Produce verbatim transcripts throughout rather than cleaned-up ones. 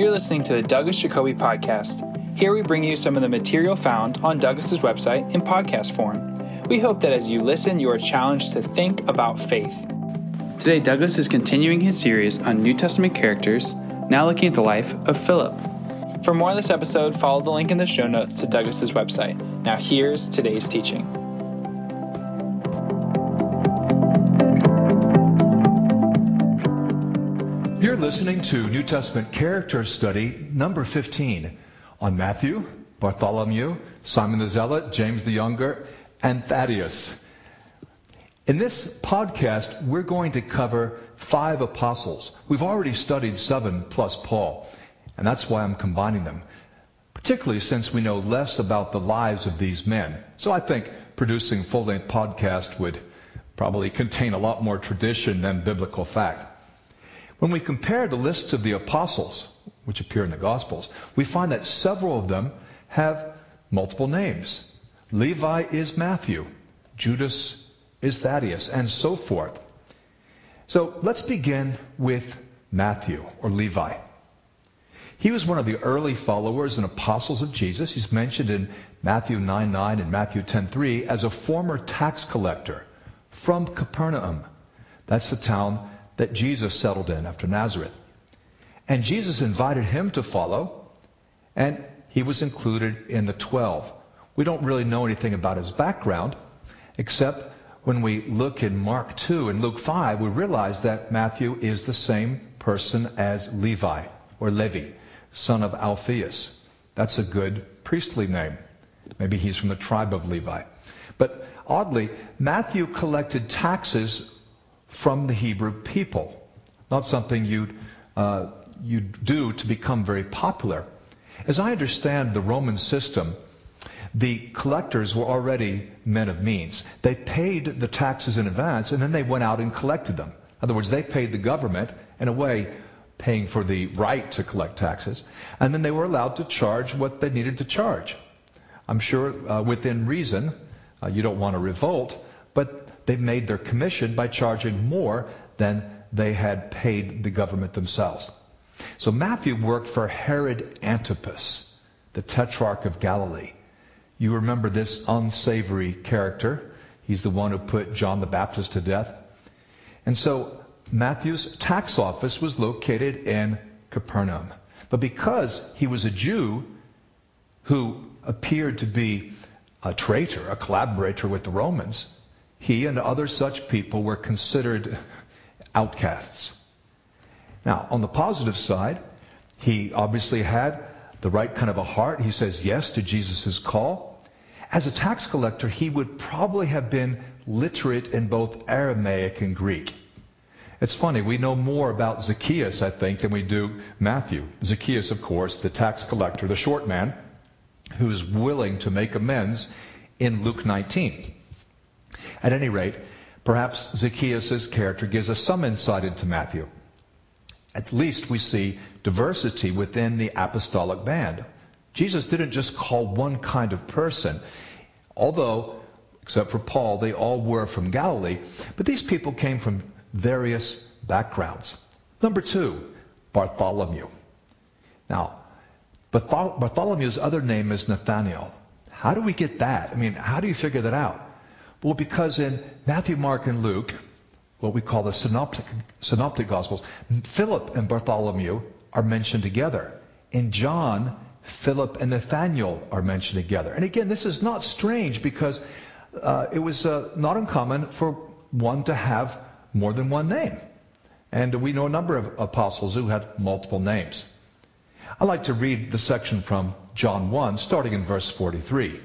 You're listening to the Douglas Jacoby Podcast. Here we bring you some of the material found on Douglas's website in podcast form. We hope that as you listen, you are challenged to think about faith. Today, Douglas is continuing his series on New Testament characters, now looking at the life of Philip. For more on this episode, follow the link in the show notes to Douglas's website. Now here's today's teaching. You're listening to New Testament Character Study number fifteen on Matthew, Bartholomew, Simon the Zealot, James the Younger, and Thaddeus. In this podcast, we're going to cover five apostles. We've already studied seven plus Paul, and that's why I'm combining them, particularly since we know less about the lives of these men. So I think producing full-length podcast would probably contain a lot more tradition than biblical fact. When we compare the lists of the apostles, which appear in the Gospels, we find that several of them have multiple names. Levi is Matthew, Judas is Thaddeus, and so forth. So let's begin with Matthew, or Levi. He was one of the early followers and apostles of Jesus. He's mentioned in Matthew nine nine and Matthew ten three as a former tax collector from Capernaum. That's the town that Jesus settled in after Nazareth. And Jesus invited him to follow, and he was included in the twelve. We don't really know anything about his background, except when we look in Mark two and Luke five, we realize that Matthew is the same person as Levi, or Levi, son of Alphaeus. That's a good priestly name. Maybe he's from the tribe of Levi. But oddly, Matthew collected taxes from the Hebrew people, not something you'd, uh, you'd do to become very popular. As I understand the Roman system, the collectors were already men of means. They paid the taxes in advance, and then they went out and collected them. In other words, they paid the government, in a way, paying for the right to collect taxes, and then they were allowed to charge what they needed to charge. I'm sure uh, within reason, uh, you don't want to revolt, but they made their commission by charging more than they had paid the government themselves. So Matthew worked for Herod Antipas, the Tetrarch of Galilee. You remember this unsavory character. He's the one who put John the Baptist to death. And so Matthew's tax office was located in Capernaum. But because he was a Jew who appeared to be a traitor, a collaborator with the Romans, he and other such people were considered outcasts. Now, on the positive side, he obviously had the right kind of a heart. He says yes to Jesus' call. As a tax collector, he would probably have been literate in both Aramaic and Greek. It's funny, we know more about Zacchaeus, I think, than we do Matthew. Zacchaeus, of course, the tax collector, the short man, who is willing to make amends in Luke nineteen. At any rate, perhaps Zacchaeus' character gives us some insight into Matthew. At least we see diversity within the apostolic band. Jesus didn't just call one kind of person, although, except for Paul, they all were from Galilee, but these people came from various backgrounds. Number two, Bartholomew. Now, Barthol- Bartholomew's other name is Nathanael. How do we get that? I mean, how do you figure that out? Well, because in Matthew, Mark, and Luke, what we call the synoptic, synoptic Gospels, Philip and Bartholomew are mentioned together. In John, Philip and Nathanael are mentioned together. And again, this is not strange because uh, it was uh, not uncommon for one to have more than one name. And we know a number of apostles who had multiple names. I like to read the section from John one, starting in verse forty-three.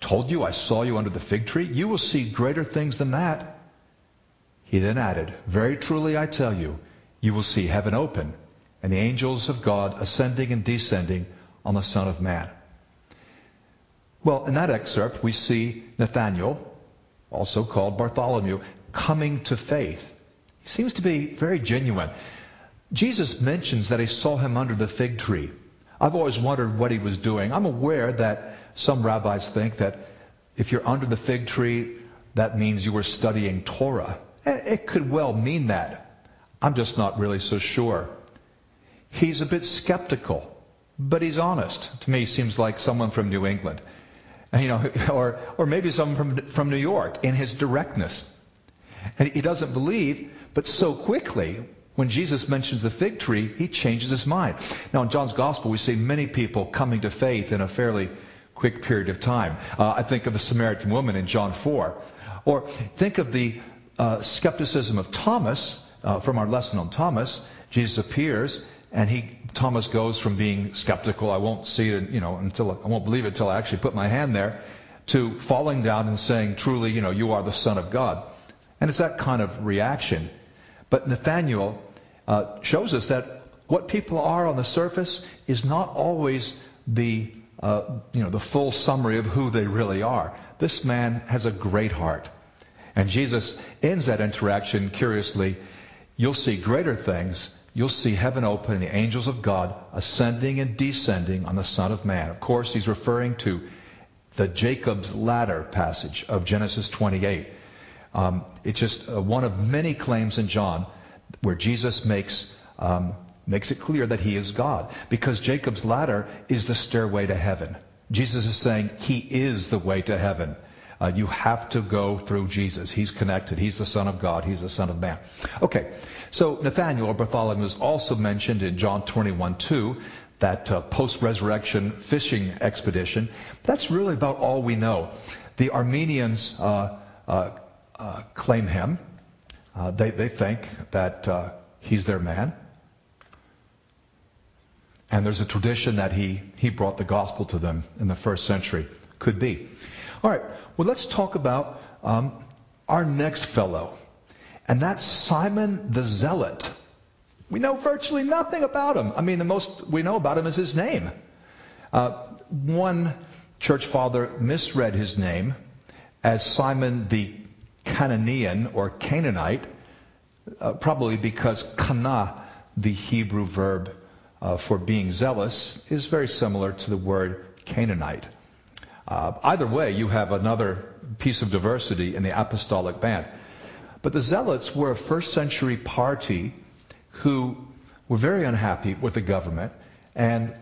told you I saw you under the fig tree? You will see greater things than that. He then added, Very truly I tell you, you will see heaven open, and the angels of God ascending and descending on the Son of Man. Well, in that excerpt, we see Nathanael, also called Bartholomew, coming to faith. He seems to be very genuine. Jesus mentions that he saw him under the fig tree. I've always wondered what he was doing. I'm aware that some rabbis think that if you're under the fig tree, that means you were studying Torah. It could well mean that. I'm just not really so sure. He's a bit skeptical, but he's honest. To me, he seems like someone from New England. You know, or or maybe someone from from New York, in his directness. And he doesn't believe, but so quickly, when Jesus mentions the fig tree, he changes his mind. Now, in John's Gospel, we see many people coming to faith in a fairly quick period of time. Uh, I think of the Samaritan woman in John four. Or think of the uh, skepticism of Thomas, uh, from our lesson on Thomas. Jesus appears, and he Thomas goes from being skeptical, I won't see it, you know, until I won't believe it until I actually put my hand there, to falling down and saying, truly, you know, you are the Son of God. And it's that kind of reaction. But Nathanael uh, shows us that what people are on the surface is not always the uh, you know the full summary of who they really are. This man has a great heart, and Jesus ends that interaction curiously. You'll see greater things. You'll see heaven open, the angels of God ascending and descending on the Son of Man. Of course, he's referring to the Jacob's ladder passage of Genesis twenty-eight. Um, it's just uh, one of many claims in John where Jesus makes um, makes it clear that he is God, because Jacob's ladder is the stairway to heaven. Jesus is saying he is the way to heaven. Uh, you have to go through Jesus. He's connected. He's the Son of God. He's the Son of Man. Okay, so Nathanael or Bartholomew is also mentioned in John twenty-one two, that uh, post-resurrection fishing expedition. That's really about all we know. The Armenians uh, uh, uh, claim him. Uh, they, they think that uh, he's their man. And there's a tradition that he, he brought the gospel to them in the first century. Could be. All right, well, let's talk about um, our next fellow, and that's Simon the Zealot. We know virtually nothing about him. I mean, the most we know about him is his name. Uh, one church father misread his name as Simon the Cananean or Canaanite, uh, probably because kana, the Hebrew verb uh, for being zealous, is very similar to the word Canaanite. Uh, either way, you have another piece of diversity in the apostolic band. But the Zealots were a first century party who were very unhappy with the government and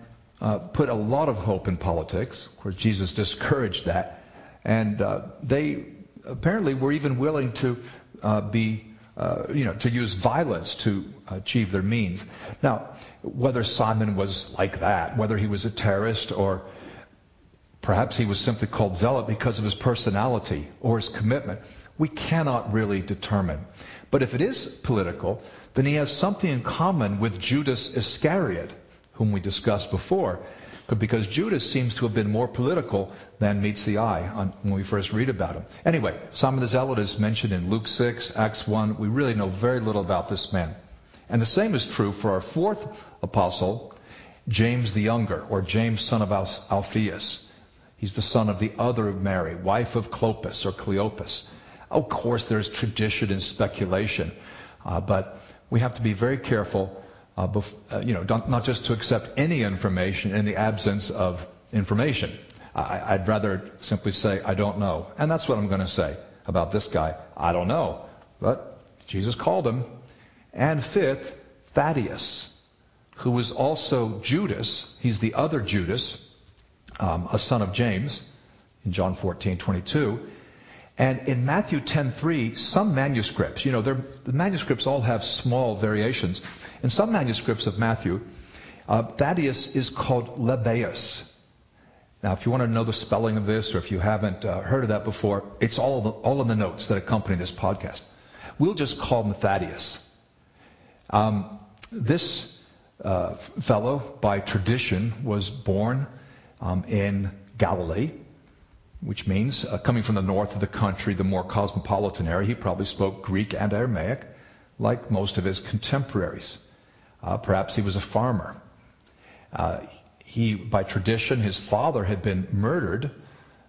uh, put a lot of hope in politics. Of course, Jesus discouraged that. And uh, they apparently were even willing to uh, be, uh, you know, to use violence to achieve their means. Now, whether Simon was like that, whether he was a terrorist, or perhaps he was simply called Zealot because of his personality or his commitment, we cannot really determine. But if it is political, then he has something in common with Judas Iscariot, whom we discussed before, because Judas seems to have been more political than meets the eye on, when we first read about him. Anyway, Simon the Zealot is mentioned in Luke six, Acts one. We really know very little about this man. And the same is true for our fourth apostle, James the Younger, or James, son of Alphaeus. He's the son of the other Mary, wife of Cleopas or Cleopas. Of course, there's tradition and speculation, uh, but we have to be very careful, uh, bef uh, you know, don't, not just to accept any information in the absence of information. I I'd rather simply say, I don't know. And that's what I'm going to say about this guy. I don't know. But Jesus called him. And fifth, Thaddeus, who was also Judas. He's the other Judas. Um, a son of James, in John fourteen twenty-two. And in Matthew ten three, some manuscripts, you know, the manuscripts all have small variations. In some manuscripts of Matthew, uh, Thaddeus is called Lebbaeus. Now, if you want to know the spelling of this, or if you haven't uh, heard of that before, it's all of the, all in the notes that accompany this podcast. We'll just call him Thaddeus. Um, this uh, fellow, by tradition, was born um, in Galilee, which means uh, coming from the north of the country, the more cosmopolitan area, he probably spoke Greek and Aramaic, like most of his contemporaries. Uh, perhaps he was a farmer. Uh, he, by tradition, his father had been murdered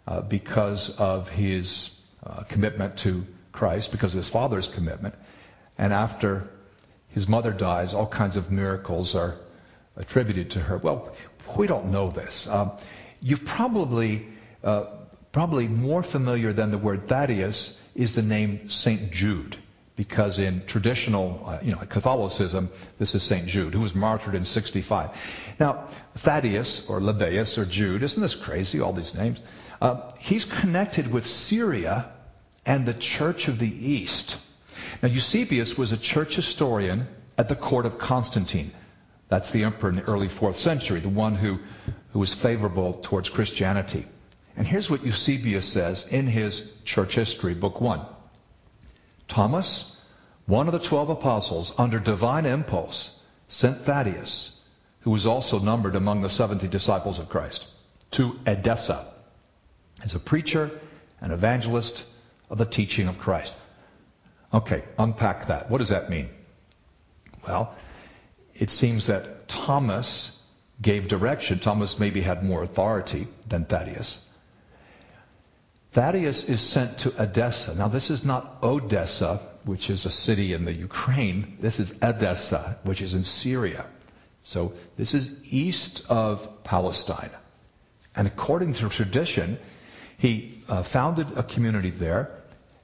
uh, because of his uh, commitment to Christ, because of his father's commitment. And after his mother dies, all kinds of miracles are attributed to her. Well, we don't know this. Um, you've probably, uh, probably more familiar than the word Thaddeus is the name Saint Jude. Because in traditional, uh, you know, Catholicism, this is Saint Jude, who was martyred in sixty-five. Now, Thaddeus, or Lebbaeus, or Jude, isn't this crazy, all these names? Uh, he's connected with Syria and the Church of the East. Now, Eusebius was a church historian at the court of Constantine. That's the emperor in the early fourth century, the one who, who was favorable towards Christianity. And here's what Eusebius says in his Church History, Book one. Thomas, one of the twelve apostles, under divine impulse, sent Thaddeus, who was also numbered among the seventy disciples of Christ, to Edessa as a preacher and evangelist of the teaching of Christ. Okay, unpack that. What does that mean? Well, it seems that Thomas gave direction. Thomas maybe had more authority than Thaddeus. Thaddeus is sent to Edessa. Now, this is not Odessa, which is a city in the Ukraine. This is Edessa, which is in Syria. So this is east of Palestine. And according to tradition, he uh, founded a community there,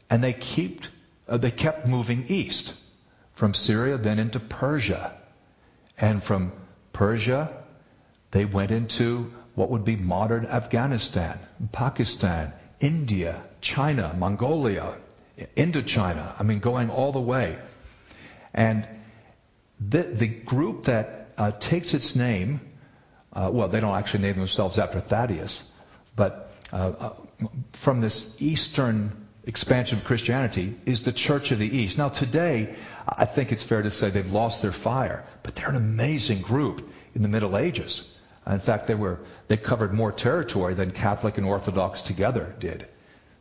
and they, kept, uh, they kept moving east from Syria, then into Persia. And from Persia, they went into what would be modern Afghanistan, Pakistan, India, China, Mongolia, Indochina. I mean, going all the way. And the, the group that uh, takes its name, uh, well, they don't actually name themselves after Thaddeus, but uh, uh, from this Eastern expansion of Christianity is the Church of the East. Now, today, I think it's fair to say they've lost their fire, but they're an amazing group in the Middle Ages. In fact, they were they covered more territory than Catholic and Orthodox together did.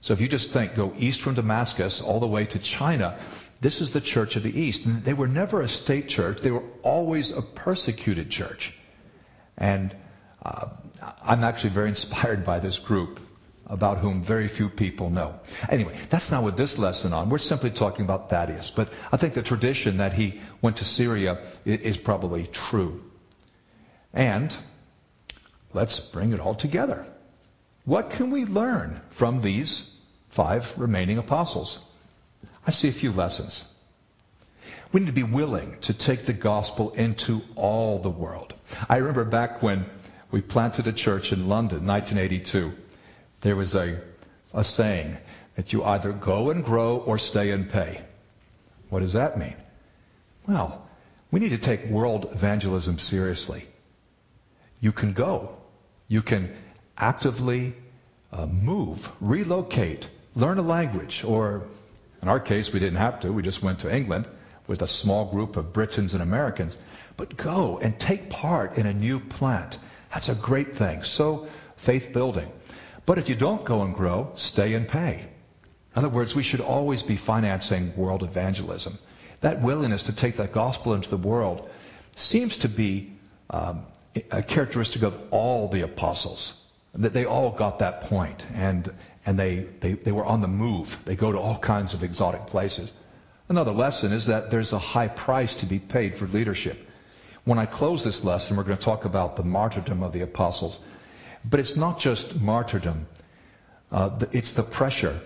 So if you just think, go east from Damascus all the way to China, this is the Church of the East. And they were never a state church. They were always a persecuted church. And uh, I'm actually very inspired by this group, about whom very few people know. Anyway, that's not what this lesson on. We're simply talking about Thaddeus. But I think the tradition that he went to Syria is probably true. And let's bring it all together. What can we learn from these five remaining apostles? I see a few lessons. We need to be willing to take the gospel into all the world. I remember back when we planted a church in London, nineteen eighty-two, there was a, a saying that you either go and grow or stay and pay. What does that mean? Well, we need to take world evangelism seriously. You can go. You can actively uh, move, relocate, learn a language, or in our case, we didn't have to. We just went to England with a small group of Britons and Americans. But go and take part in a new plant. That's a great thing. So faith building. But if you don't go and grow, stay and pay. In other words, we should always be financing world evangelism. That willingness to take the gospel into the world seems to be um, a characteristic of all the apostles, that they all got that point, and and they, they, they were on the move. They go to all kinds of exotic places. Another lesson is that there's a high price to be paid for leadership. When I close this lesson, we're going to talk about the martyrdom of the apostles. But it's not just martyrdom. Uh, it's the pressure.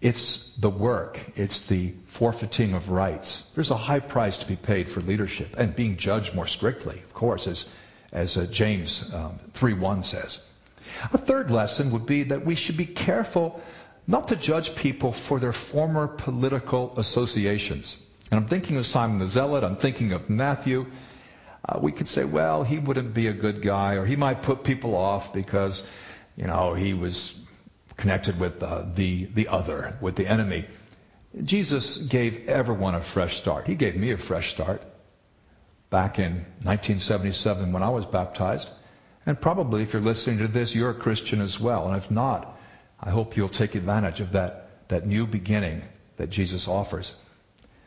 It's the work. It's the forfeiting of rights. There's a high price to be paid for leadership and being judged more strictly, of course, as as uh, James um, three one says. A third lesson would be that we should be careful not to judge people for their former political associations. And I'm thinking of Simon the Zealot. I'm thinking of Matthew. Uh, we could say, well, he wouldn't be a good guy, or he might put people off because you know, he was connected with uh, the, the other, with the enemy. Jesus gave everyone a fresh start. He gave me a fresh start back in nineteen seventy-seven when I was baptized. And probably if you're listening to this, you're a Christian as well. And if not, I hope you'll take advantage of that, that new beginning that Jesus offers.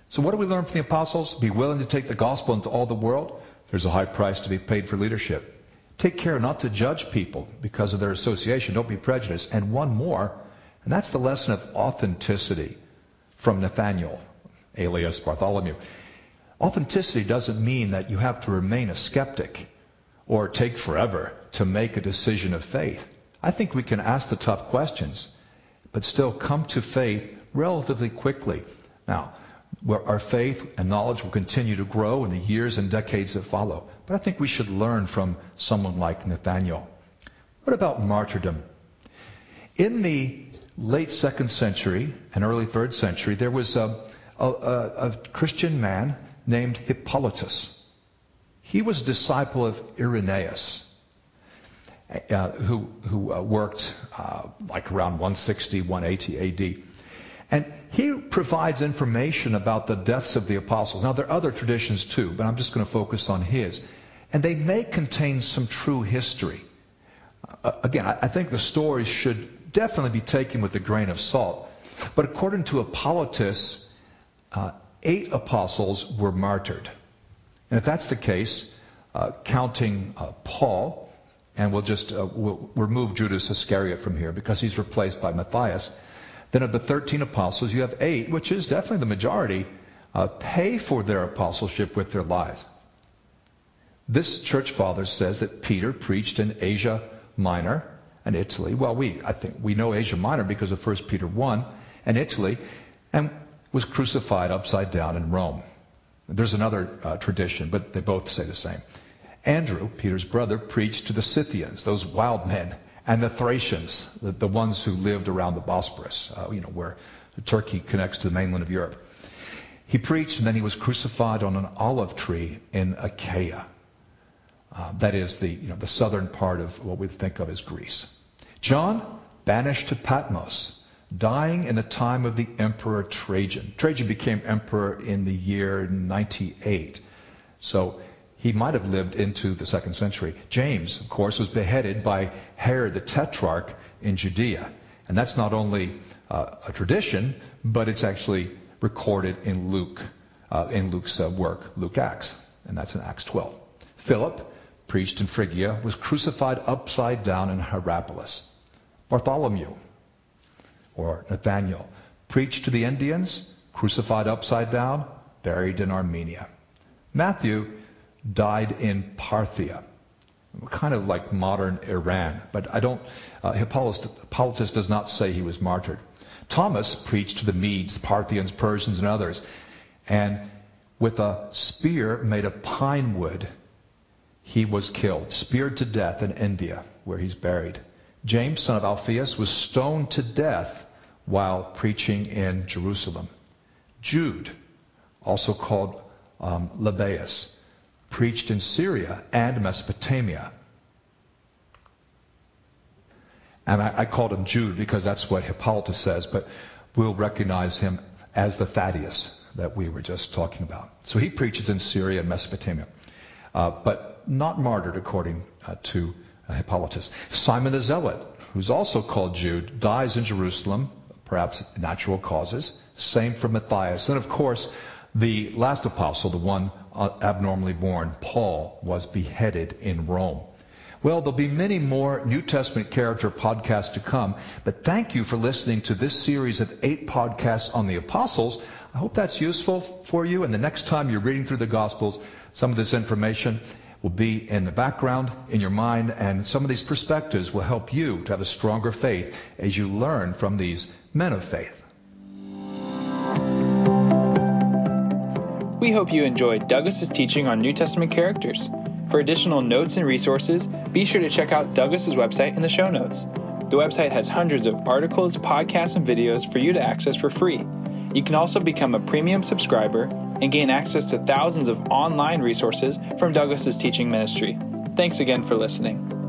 So what do we learn from the apostles? Be willing to take the gospel into all the world. There's a high price to be paid for leadership. Take care not to judge people because of their association. Don't be prejudiced. And one more, and that's the lesson of authenticity from Nathanael, alias Bartholomew. Authenticity doesn't mean that you have to remain a skeptic or take forever to make a decision of faith. I think we can ask the tough questions, but still come to faith relatively quickly. Now, our faith and knowledge will continue to grow in the years and decades that follow. But I think we should learn from someone like Nathanael. What about martyrdom? In the late second century and early third century, there was a, a, a, a Christian man named Hippolytus. He was a disciple of Irenaeus, uh, who, who uh, worked uh, like around one sixty, one eighty A D And he provides information about the deaths of the apostles. Now, there are other traditions too, but I'm just going to focus on his. And they may contain some true history. Uh, again, I, I think the stories should definitely be taken with a grain of salt. But according to Hippolytus, uh, eight apostles were martyred. And if that's the case, uh, counting uh, Paul, and we'll just uh, we'll remove Judas Iscariot from here because he's replaced by Matthias, then of the thirteen apostles, you have eight, which is definitely the majority, uh, pay for their apostleship with their lives. This church father says that Peter preached in Asia Minor and Italy. Well, we I think we know Asia Minor because of First Peter one and Italy, and was crucified upside down in Rome. There's another uh, tradition, but they both say the same. Andrew, Peter's brother, preached to the Scythians, those wild men, and the Thracians, the, the ones who lived around the Bosporus, uh, you know, where Turkey connects to the mainland of Europe. He preached, and then he was crucified on an olive tree in Achaia. Uh, that is the, you know, the southern part of what we think of as Greece. John, banished to Patmos, dying in the time of the Emperor Trajan. Trajan became emperor in the year ninety-eight. So he might have lived into the second century. James, of course, was beheaded by Herod the Tetrarch in Judea. And that's not only uh, a tradition, but it's actually recorded in Luke, uh, in Luke's uh, work, Luke Acts, and that's in Acts twelve. Philip preached in Phrygia, was crucified upside down in Hierapolis. Bartholomew, or Nathanael, preached to the Indians, crucified upside down, buried in Armenia. Matthew died in Parthia, kind of like modern Iran, but I don't, uh, Hippolytus, Hippolytus does not say he was martyred. Thomas preached to the Medes, Parthians, Persians, and others, and with a spear made of pine wood, he was killed, speared to death in India, where he's buried. James, son of Alphaeus, was stoned to death while preaching in Jerusalem. Jude, also called um, Lebbaeus, preached in Syria and Mesopotamia. And I, I called him Jude because that's what Hippolytus says, but we'll recognize him as the Thaddeus that we were just talking about. So he preaches in Syria and Mesopotamia, uh, but not martyred according uh, to uh, Hippolytus. Simon the Zealot, who's also called Jude, dies in Jerusalem, perhaps natural causes. Same for Matthias. And of course, the last apostle, the one abnormally born, Paul, was beheaded in Rome. Well, there'll be many more New Testament character podcasts to come, but thank you for listening to this series of eight podcasts on the apostles. I hope that's useful for you, and the next time you're reading through the Gospels, some of this information will be in the background, in your mind, and some of these perspectives will help you to have a stronger faith as you learn from these men of faith. We hope you enjoyed Douglas's teaching on New Testament characters. For additional notes and resources, be sure to check out Douglas's website in the show notes. The website has hundreds of articles, podcasts, and videos for you to access for free. You can also become a premium subscriber and gain access to thousands of online resources from Douglas's teaching ministry. Thanks again for listening.